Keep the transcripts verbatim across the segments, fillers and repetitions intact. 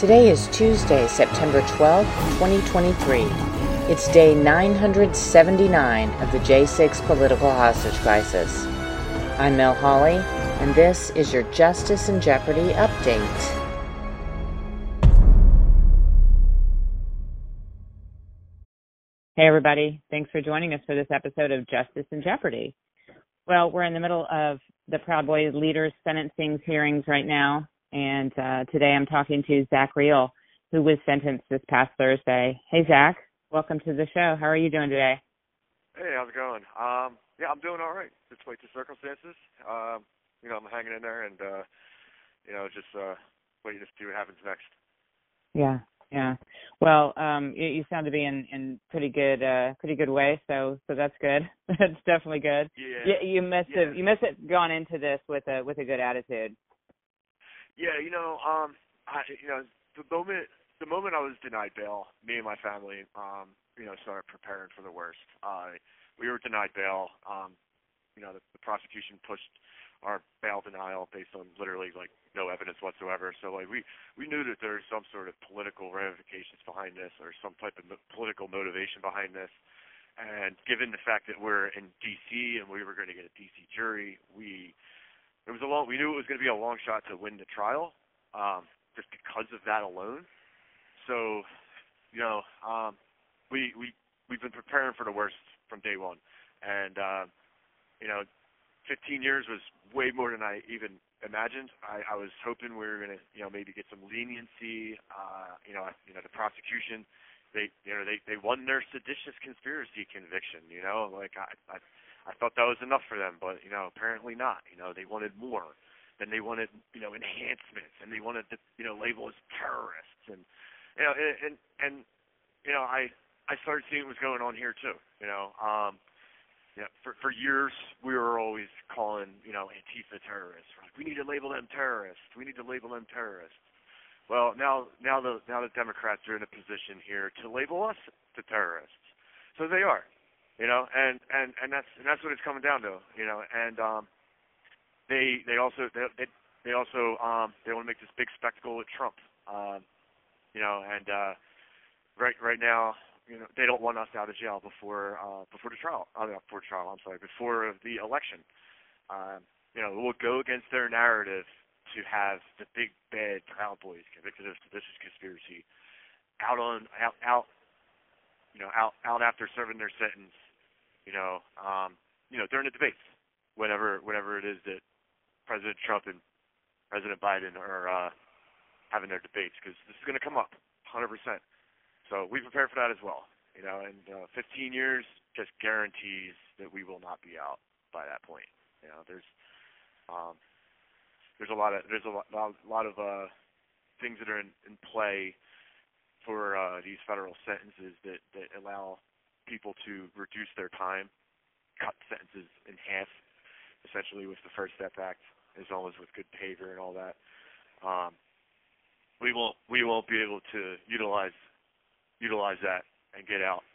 Today is Tuesday, September twelfth, twenty twenty-three. It's day nine hundred seventy-nine of the J six political hostage crisis. I'm Mel Hawley, and this is your Justice in Jeopardy update. Hey everybody, thanks for joining us for this episode of Justice in Jeopardy. Well, we're in the middle of the Proud Boys leaders' sentencing hearings right now. And uh, today I'm talking to Zach Rehl, who was sentenced this past Thursday. Hey, Zach, welcome to the show. How are you doing today? Hey, how's it going? Um, yeah, I'm doing all right. Just wait to circumstances. Um, you know, I'm hanging in there and, uh, you know, just uh, waiting to see what happens next. Yeah, yeah. Well, um, you, you sound to be in, in pretty good, uh, pretty good way. So, so that's good. That's definitely good. Yeah. You, you must yeah. have, you must have gone into this with a, with a good attitude. Yeah, you know, um, I, you know, the moment the moment I was denied bail, me and my family, um, you know, started preparing for the worst. Uh, we were denied bail. Um, you know, the, the prosecution pushed our bail denial based on literally like no evidence whatsoever. So like we, we knew that there was some sort of political ramifications behind this, or some type of mo- political motivation behind this. And given the fact that we're in D C and we were going to get a D C jury, we. It was a long. We knew it was going to be a long shot to win the trial, um, just because of that alone. So, you know, um, we we we've been preparing for the worst from day one, and uh, you know, fifteen years was way more than I even imagined. I, I was hoping we were going to, you know, maybe get some leniency. Uh, you know, you know, the prosecution, they you know they, they won their seditious conspiracy conviction. You know, like I. I I thought that was enough for them, but, you know, apparently not. You know, they wanted more. Then they wanted, you know, enhancements, and they wanted to, you know, label as terrorists. And, you know, and, and, and you know, I, I started seeing what's going on here, too, you know. Um, you know, for, for years, we were always calling, you know, Antifa terrorists. We're like, we need to label them terrorists. We need to label them terrorists. Well, now now the, now the Democrats are in a position here to label us the terrorists. So they are. You know, and, and, and that's and that's what it's coming down to. You know, and um, they they also they they also um, they want to make this big spectacle with Trump. Um, you know, and uh, right right now, you know, they don't want us out of jail before uh, before the trial. Uh, before the trial, I'm sorry, before the election. Um, you know, it will go against their narrative to have the big bad Proud Boys convicted of seditious conspiracy out on out out you know out out after serving their sentence. You know, um, you know, during the debates, whenever, whenever it is that President Trump and President Biden are uh, having their debates, because this is going to come up one hundred percent. So we prepare for that as well. You know, and uh, fifteen years just guarantees that we will not be out by that point. You know, there's um, there's a lot of there's a lot, a lot of uh, things that are in, in play for uh, these federal sentences that that allow people to reduce their time, cut sentences in half, essentially, with the First Step Act, as well as with good behavior and all that. Um, we won't we won't be able to utilize utilize that and get out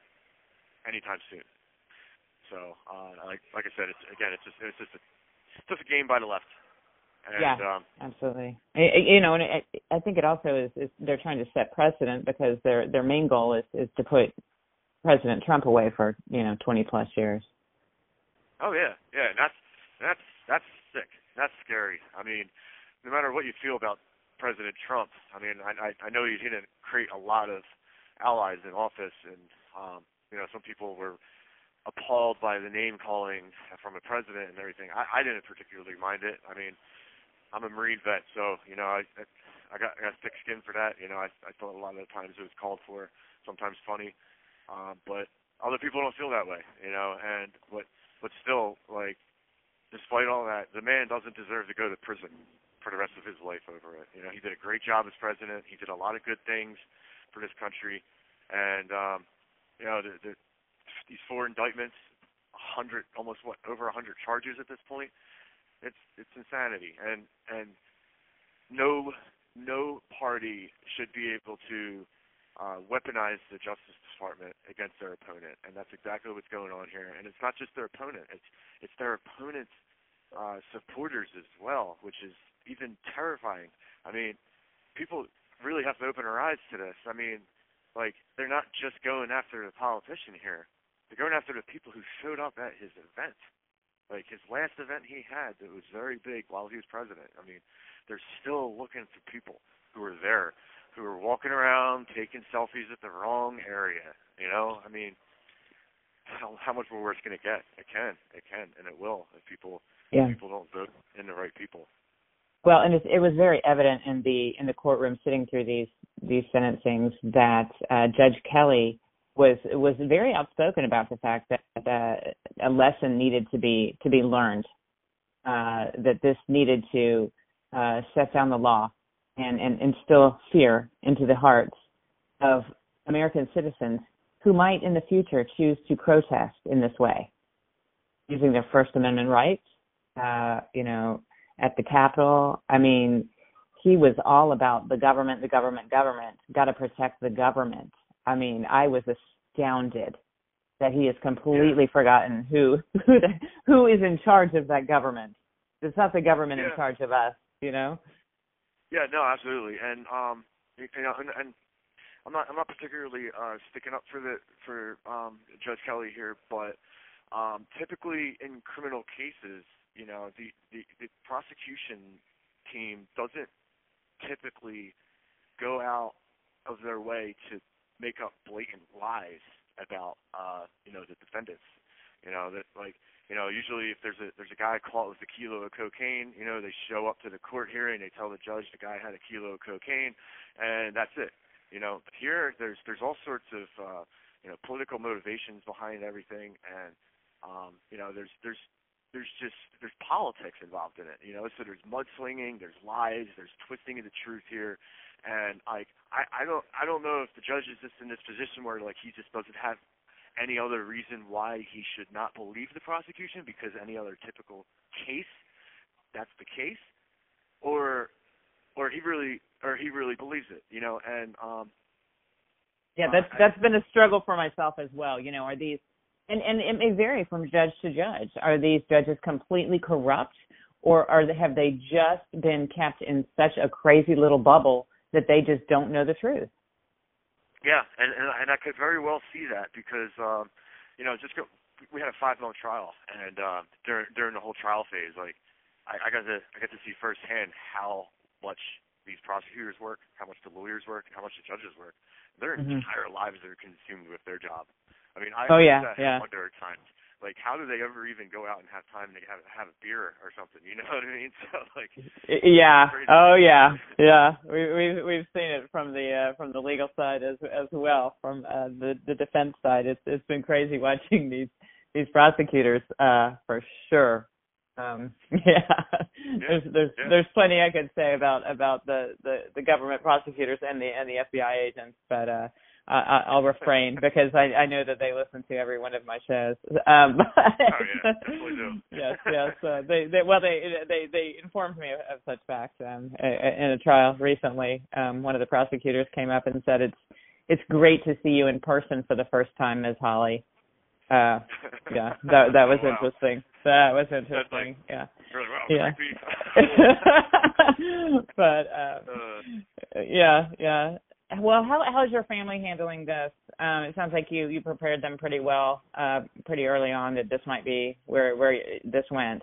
anytime soon. So, uh, like like I said, it's again, it's just it's just a, it's just a game by the left. And, yeah, um, absolutely. You know, and it, I think it also is, is they're trying to set precedent, because their their main goal is, is to put President Trump away for, you know, twenty plus years. Oh yeah, yeah, and that's that's that's sick. That's scary. I mean, no matter what you feel about President Trump, I mean, I I know he didn't create a lot of allies in office, and um, you know, some people were appalled by the name calling from a president and everything. I, I didn't particularly mind it. I mean, I'm a Marine vet, so you know, I I got I got thick skin for that. You know, I I thought a lot of the times it was called for, sometimes funny. Um, but other people don't feel that way, you know, and but, but still, like, despite all that, the man doesn't deserve to go to prison for the rest of his life over it. You know, he did a great job as president. He did a lot of good things for this country. And, um, you know, the, the, these four indictments, one hundred, almost, what, over one hundred charges at this point, it's it's insanity. And, and no no party should be able to Uh, weaponize the Justice Department against their opponent, and that's exactly what's going on here. And it's not just their opponent; it's it's their opponent's uh, supporters as well, which is even terrifying. I mean, people really have to open our eyes to this. I mean, like, they're not just going after the politician here. They're going after the people who showed up at his event. Like, his last event he had that was very big while he was president. I mean, they're still looking for people who were there, who were walking around taking selfies at the wrong area, you know? I mean, how, how much more worse can it get? It can. It can, and it will if people yeah. people don't vote in the right people. Well, and it, it was very evident in the in the courtroom sitting through these these sentencings that uh, Judge Kelly was was very outspoken about the fact that uh, a lesson needed to be to be learned, uh, that this needed to uh, set down the law and, and instill fear into the hearts of American citizens who might in the future choose to protest in this way, using their First Amendment rights, uh, you know, at the Capitol. I mean, he was all about the government, the government, government, got to protect the government. I mean, I was astounded that he has completely yeah. forgotten who who, the, who is in charge of that government. It's not the government yeah. in charge of us, you know? Yeah, no, absolutely. And um, you know, and, and I'm not I'm not particularly uh, sticking up for the for um, Judge Kelly here, but um, typically in criminal cases, you know, the, the, the prosecution team doesn't typically go out of their way to make up blatant lies about, uh, you know, the defendants. You know, that like, you know, usually if there's a there's a guy caught with a kilo of cocaine, you know, they show up to the court hearing, they tell the judge the guy had a kilo of cocaine, and that's it. You know, here there's there's all sorts of uh, you know, political motivations behind everything, and um, you know, there's there's there's just there's politics involved in it, you know. So there's mudslinging, there's lies, there's twisting of the truth here, and like I, I don't I don't know if the judge is just in this position where like he just doesn't have any other reason why he should not believe the prosecution, because any other typical case, that's the case, or or he really or he really believes it, you know. And um, yeah, that's uh, that's I, been a struggle for myself as well. You know, are these And, and it may vary from judge to judge. Are these judges completely corrupt, or are they, have they just been kept in such a crazy little bubble that they just don't know the truth? Yeah, and and, and I could very well see that, because um, you know, just go, we had a five-month trial, and uh, during during the whole trial phase, like I, I got to I got to see firsthand how much these prosecutors work, how much the lawyers work, and how much the judges work. Their mm-hmm. entire lives are consumed with their job. I mean, I oh, yeah, yeah. wonder at times, like, how do they ever even go out and have time to have have a beer or something? You know what I mean? So like, yeah, oh yeah, yeah. We we've we've seen it from the uh, from the legal side as as well, from uh, the the defense side. It's it's been crazy watching these these prosecutors uh, for sure. Um, yeah. yeah, there's there's yeah. there's plenty I could say about about the, the, the government prosecutors and the and the F B I agents, but. Uh, I, I'll refrain because I, I know that they listen to every one of my shows. Um, oh yeah, definitely do. yes, yes. Uh, they, they, well, they, they, they informed me of such facts. Um, in a trial recently, um, one of the prosecutors came up and said, "It's, it's great to see you in person for the first time, Miz Hawley." Uh, yeah, that that was oh, wow. interesting. That was interesting. Like, yeah. Really, wow, yeah. but um, uh. yeah, yeah. Well, how how's your family handling this? Um, it sounds like you, you prepared them pretty well, uh, pretty early on that this might be where where this went.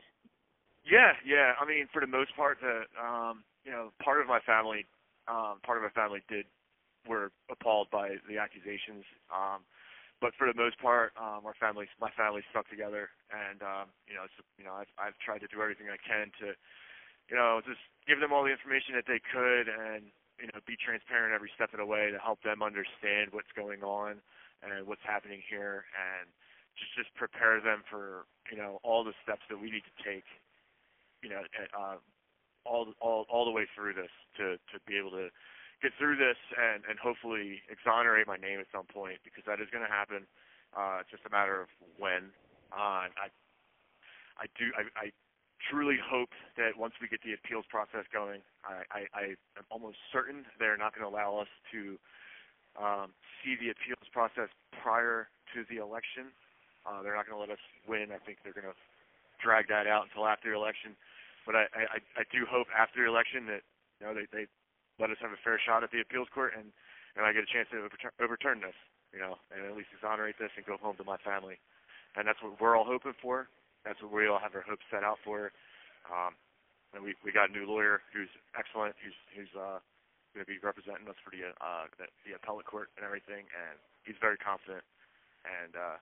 Yeah, yeah. I mean, for the most part, the um, you know, part of my family, um, part of my family did were appalled by the accusations. Um, but for the most part, um, our family, my family, stuck together, and um, you know, so, you know, I've I've tried to do everything I can to, you know, just give them all the information that they could, and. You know, be transparent every step of the way to help them understand what's going on and what's happening here, and just just prepare them for, you know, all the steps that we need to take, you know, uh, all all all the way through this to, to be able to get through this and, and hopefully exonerate my name at some point, because that is going to happen. Uh, it's just a matter of when. Uh, I I do I. I truly hope that once we get the appeals process going, I, I, I am almost certain they're not going to allow us to um, see the appeals process prior to the election. Uh, they're not going to let us win. I think they're going to drag that out until after the election. But I, I, I do hope after the election that, you know, they, they let us have a fair shot at the appeals court, and, and I get a chance to overturn, overturn this, you know, and at least exonerate this and go home to my family. And that's what we're all hoping for. That's what we all have our hopes set out for. Um, and we we got a new lawyer who's excellent, who's who's uh, going to be representing us for the uh, the, the appellate court and everything, and he's very confident. And uh,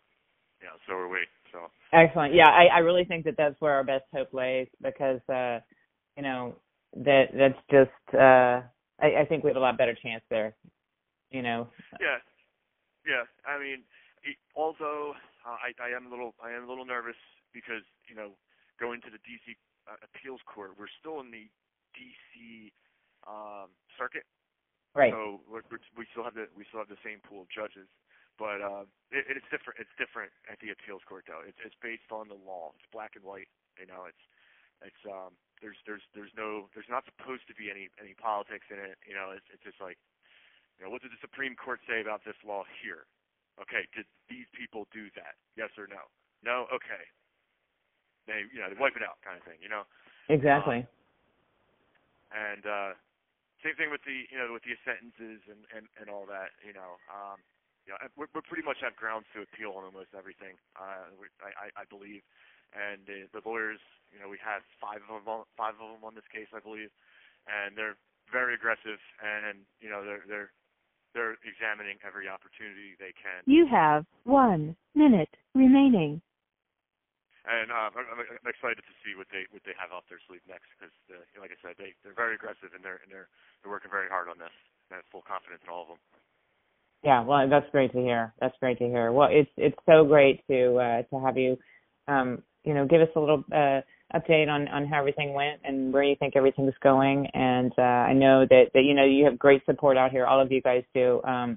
you know, so are we. So excellent. Yeah, I, I really think that that's where our best hope lays, because uh, you know, that that's just uh, I, I think we have a lot better chance there. You know. Yeah. Yeah. I mean, although uh, I I am a little I am a little nervous, because you know, going to the D C Uh, appeals court, we're still in the D C um, circuit, right? So we're, we're, we still have the we still have the same pool of judges, but uh, it, it's different. It's different at the appeals court, though. It's it's based on the law. It's black and white. You know, it's it's um, there's there's there's no there's not supposed to be any any politics in it. You know, it's it's just like, you know, what did the Supreme Court say about this law here? Okay, did these people do that? Yes or no? No. Okay. They, you know, they wipe it out, kind of thing, you know. Exactly. Um, and uh, same thing with the, you know, with the sentences and, and, and all that, you know. Um, you know, we pretty much have grounds to appeal on almost everything, uh, I, I, I believe. And the, the lawyers, you know, we had five of them, on, five of them on this case, I believe, and they're very aggressive, and you know, they're they're they're examining every opportunity they can. You have one minute remaining. And uh, I'm, I'm excited to see what they what they have off their sleeve next, because, uh, like I said, they they're very aggressive, and they're and they're they're working very hard on this. And I have full confidence in all of them. Yeah, well, that's great to hear. That's great to hear. Well, it's it's so great to uh, to have you, um, you know, give us a little uh, update on, on how everything went and where you think everything's going. And uh, I know that, that you know you have great support out here. All of you guys do. Um,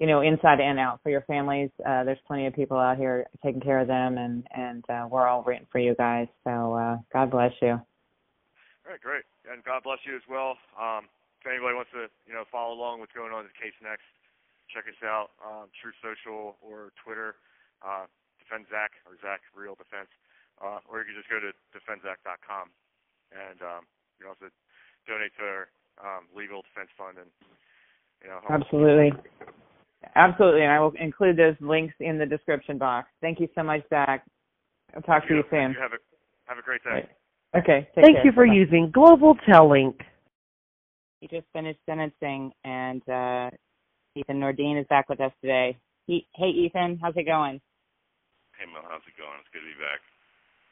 You know, inside and out for your families. Uh, there's plenty of people out here taking care of them, and and uh, we're all rooting for you guys. So uh, God bless you. All right, great, and God bless you as well. Um, if anybody wants to, you know, follow along what's going on in the case next, check us out on um, Truth Social or Twitter, uh, Defend Zach or Zach Rehl Defense, uh, or you can just go to defend zach dot com, and um, you can also donate to our um, legal defense fund, and you know. Absolutely. Absolutely, and I will include those links in the description box. Thank you so much, Zach. I'll talk you, to you soon. You have, a, have a great day. Right. Okay, take Thank care. you for Bye-bye. using Global Tel Link. He just finished sentencing, and uh, Ethan Nordean is back with us today. He, hey, Ethan, how's it going? Hey, Mel, how's it going? It's good to be back.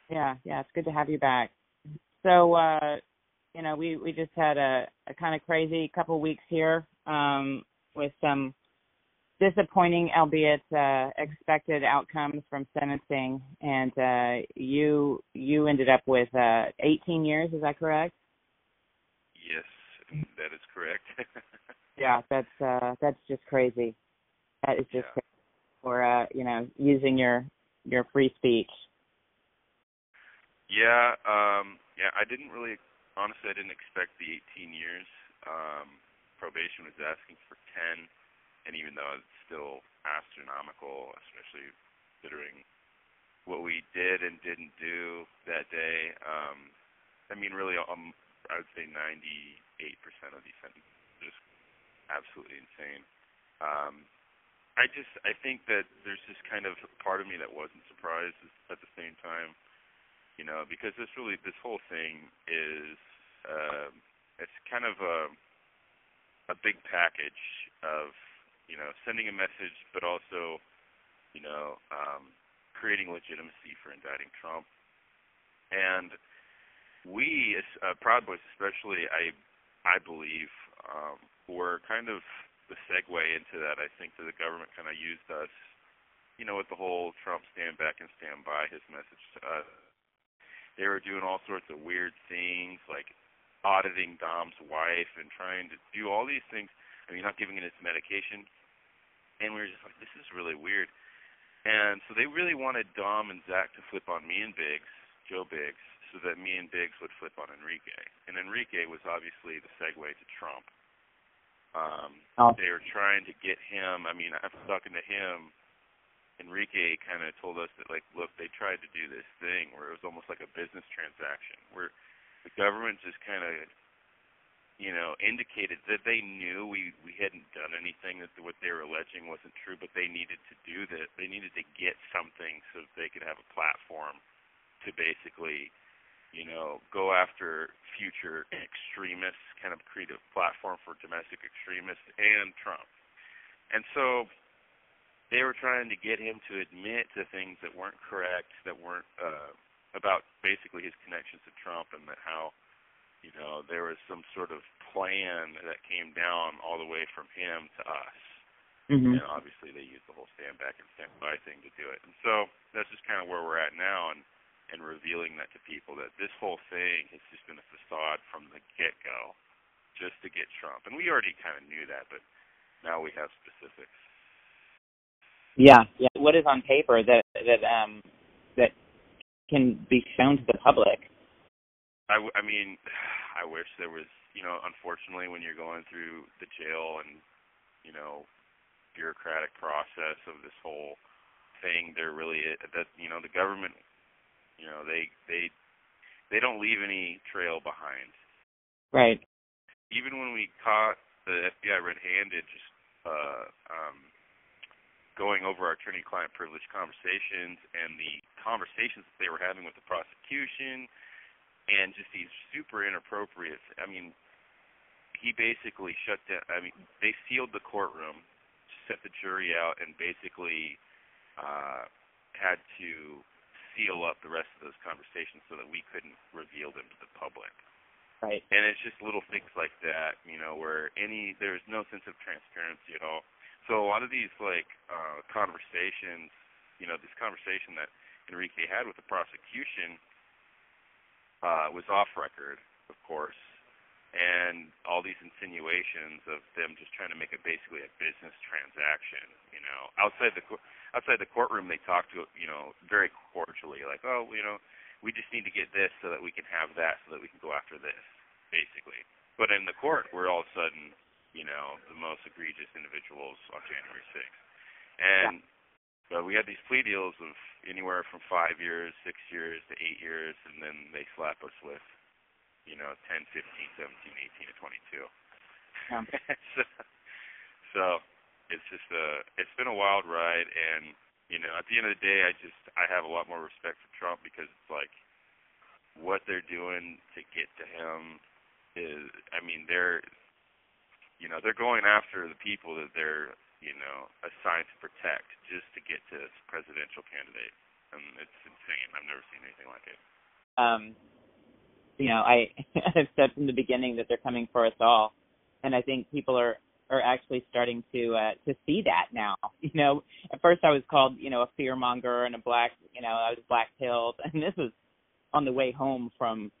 Yeah, yeah, it's good to have you back. So, uh, you know, we, we just had a, a kind of crazy couple weeks here um, with some disappointing, albeit uh, expected outcomes from sentencing, and uh, you you ended up with uh, eighteen years. Is that correct? Yes, that is correct. Yeah, that's uh, that's just crazy. That is just yeah. crazy for uh, you know, using your your free speech. Yeah, um, yeah. I didn't really, honestly, I didn't expect the eighteen years. Um, probation was asking for ten. And even though it's still astronomical, especially considering what we did and didn't do that day, um, I mean, really, um, I would say ninety-eight percent of these sentences are just absolutely insane. Um, I just, I think that there's just kind of a part of me that wasn't surprised at the same time, you know, because this really, this whole thing is, uh, it's kind of a, a big package of, you know, sending a message, but also, you know, um, creating legitimacy for indicting Trump. And we, uh, Proud Boys especially, I I believe, um, were kind of the segue into that. I think that the government kind of used us, you know, with the whole Trump stand back and stand by his message to us. They were doing all sorts of weird things, like auditing Dom's wife and trying to do all these things. I mean, not giving it its medication. And we were just like, this is really weird. And so they really wanted Dom and Zach to flip on me and Biggs, Joe Biggs, so that me and Biggs would flip on Enrique. And Enrique was obviously the segue to Trump. Um, oh. They were trying to get him. I mean, after talking to him, Enrique kind of told us that, like, look, they tried to do this thing where it was almost like a business transaction, where the government just kind of you know, indicated that they knew we, we hadn't done anything, that what they were alleging wasn't true, but they needed to do this. They needed to get something so that they could have a platform to basically, you know, go after future extremists, kind of create a platform for domestic extremists and Trump. And so they were trying to get him to admit to things that weren't correct, that weren't uh, about basically his connections to Trump, and that how, you know, there was some sort of plan that came down all the way from him to us. Mm-hmm. And obviously they used the whole stand back and stand by thing to do it. And so that's just kind of where we're at now, and, and revealing that to people, that this whole thing has just been a facade from the get-go just to get Trump. And we already kind of knew that, but now we have specifics. Yeah, yeah. What is on paper that that um, that can be shown to the public? I, w- I mean, I wish there was, you know, unfortunately when you're going through the jail and, you know, bureaucratic process of this whole thing, there really is, that, you know, the government, you know, they, they, they don't leave any trail behind. Right. Even when we caught the F B I red-handed just uh, um, going over our attorney-client privilege conversations and the conversations that they were having with the prosecution, and just these super inappropriate, I mean, he basically shut down, I mean, they sealed the courtroom, set the jury out, and basically uh, had to seal up the rest of those conversations so that we couldn't reveal them to the public. Right. And it's just little things like that, you know, where any, there's no sense of transparency at all. So a lot of these, like, uh, conversations, you know, this conversation that Enrique had with the prosecution, Uh, was off record, of course, and all these insinuations of them just trying to make it basically a business transaction. You know, outside the outside the courtroom, they talked to, you know, very cordially, like, oh, you know, we just need to get this so that we can have that, so that we can go after this, basically. But in the court, we're all of a sudden, you know, the most egregious individuals on January sixth, and. Yeah. But we had these plea deals of anywhere from five years, six years to eight years, and then they slap us with, you know, ten, fifteen, seventeen, eighteen, and twenty-two. Yeah. so, so it's just a, it's been a wild ride, and, you know, at the end of the day, I just, I have a lot more respect for Trump, because it's like what they're doing to get to him is, I mean, they're, you know, they're going after the people that they're, you know, assigned to protect just to get to this presidential candidate. And it's insane. I've never seen anything like it. Um, you know, I, I've said from the beginning that they're coming for us all. And I think people are, are actually starting to uh, to see that now. You know, at first I was called, you know, a fear monger and a black, you know, I was black-pilled. And this was on the way home from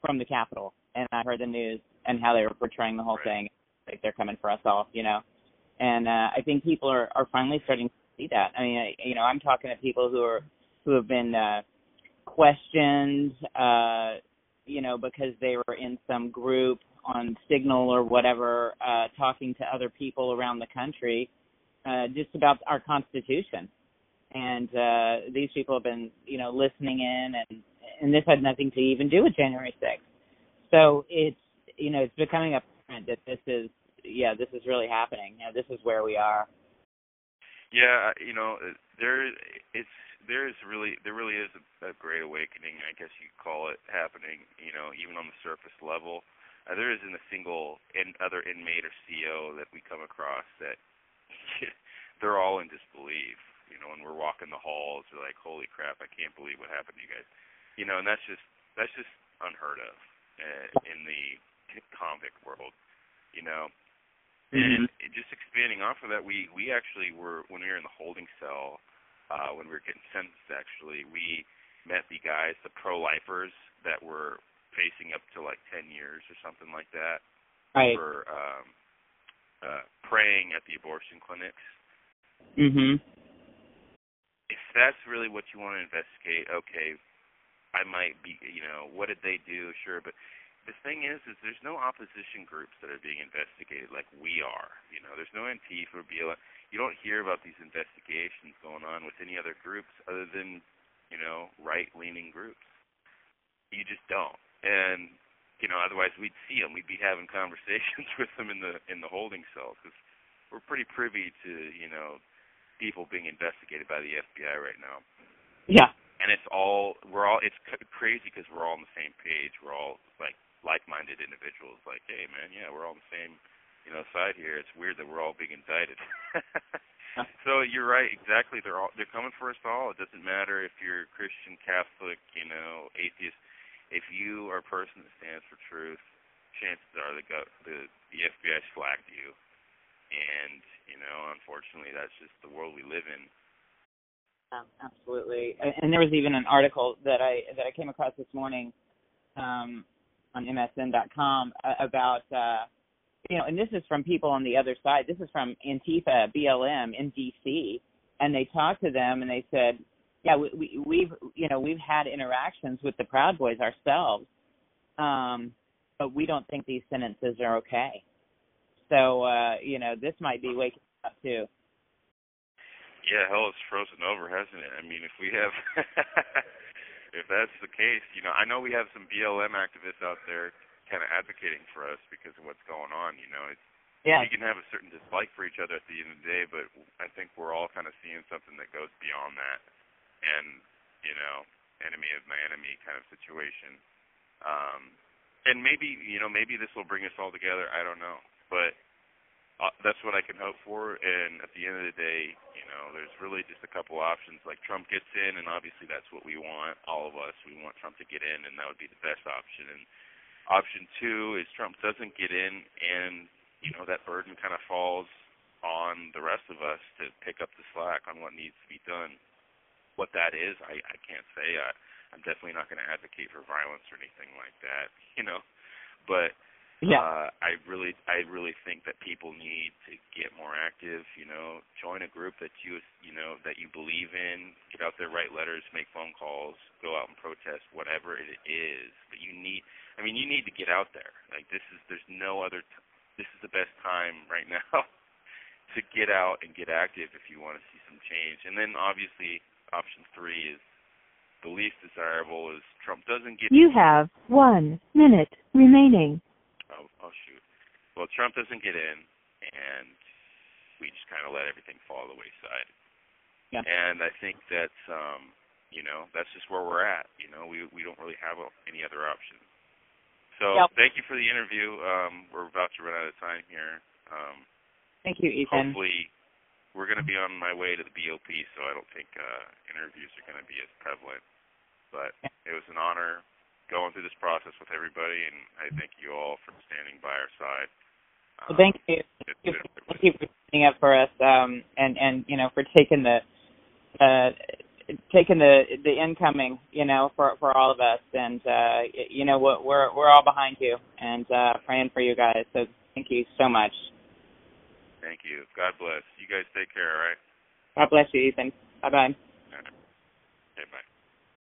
from the Capitol. And I heard the news and how they were portraying the whole thing. Like, they're coming for us all, you know. And uh, I think people are, are finally starting to see that. I mean, I, you know, I'm talking to people who are who have been uh, questioned, uh, you know, because they were in some group on Signal or whatever, uh, talking to other people around the country, uh, just about our Constitution. And uh, these people have been, you know, listening in, and and this had nothing to even do with January sixth. So it's, you know, it's becoming apparent that this is. Yeah, this is really happening. Yeah, this is where we are. Yeah, you know, there it's there is really there really is a, a great awakening, I guess you could call it, happening. You know, even on the surface level, uh, there isn't a single in, other inmate or C O that we come across that they're all in disbelief. You know, when we're walking the halls, they're like, "Holy crap! I can't believe what happened to you guys." You know, and that's just that's just unheard of uh, in the convict world. You know. And just expanding off of that, we, we actually were, when we were in the holding cell, uh, when we were getting sentenced, actually, we met the guys, the pro-lifers that were facing up to like ten years or something like that. Right. For um, uh, praying at the abortion clinics. Mm-hmm. If that's really what you want to investigate, okay, I might be, you know, what did they do? Sure, but... The thing is, is there's no opposition groups that are being investigated like we are. You know, there's no Antifa or B L M. You don't hear about these investigations going on with any other groups other than, you know, right-leaning groups. You just don't. And you know, otherwise we'd see them. We'd be having conversations with them in the in the holding cells, because we're pretty privy to, you know, people being investigated by the F B I right now. Yeah. And it's all, we're all, it's crazy because we're all on the same page. We're all, like, like-minded individuals. Like, hey, man, yeah, we're all on the same, you know, side here. It's weird that we're all being indicted. So you're right, exactly. They're all, they're coming for us all. It doesn't matter if you're Christian, Catholic, you know, atheist. If you are a person that stands for truth, chances are the the, the F B I slacked you. And, you know, unfortunately, that's just the world we live in. Um, absolutely. And there was even an article that I that I came across this morning um, on M S N dot com about, uh, you know, and this is from people on the other side. This is from Antifa, B L M in D C And they talked to them and they said, yeah, we, we, we've, you know, we've had interactions with the Proud Boys ourselves, um, but we don't think these sentences are okay. So, uh, you know, this might be waking up, too. Yeah, hell, it's frozen over, hasn't it? I mean, if we have, if that's the case, you know, I know we have some B L M activists out there kind of advocating for us because of what's going on, you know. It's, yeah. We can have a certain dislike for each other at the end of the day, but I think we're all kind of seeing something that goes beyond that and, you know, enemy of my enemy kind of situation. Um, and maybe, you know, maybe this will bring us all together. I don't know. But Uh, that's what I can hope for, and at the end of the day, you know, there's really just a couple options. Like, Trump gets in, and obviously that's what we want, all of us. We want Trump to get in, and that would be the best option. And option two is Trump doesn't get in, and, you know, that burden kind of falls on the rest of us to pick up the slack on what needs to be done. What that is, I, I can't say. I, I'm definitely not going to advocate for violence or anything like that, you know, but... Yeah. Uh, I really, I really think that people need to get more active. You know, join a group that you, you know, that you believe in. Get out there, write letters, make phone calls, go out and protest, whatever it is. But you need, I mean, you need to get out there. Like, this is, there's no other. T- this is the best time right now to get out and get active if you want to see some change. And then obviously, option three is the least desirable. Is Trump doesn't get. You have one minute remaining. Oh, oh, shoot. Well, Trump doesn't get in, and we just kind of let everything fall to the wayside. Yeah. And I think that, um, you know, that's just where we're at. You know, we we don't really have any other option. So yep. Thank you for the interview. Um, we're about to run out of time here. Um, thank you, Ethan. Hopefully we're going to be on my way to the B O P, so I don't think uh, interviews are going to be as prevalent. But it was an honor going through this process with everybody, and I thank you all for standing by our side. Um, well, thank you. Thank you, for, thank you for standing up for us, um, and and you know, for taking the uh, taking the the incoming, you know, for for all of us, and uh, you know, we're we're all behind you and uh, praying for you guys. So thank you so much. Thank you. God bless. You guys take care. All right. God bless you, Ethan. Bye bye.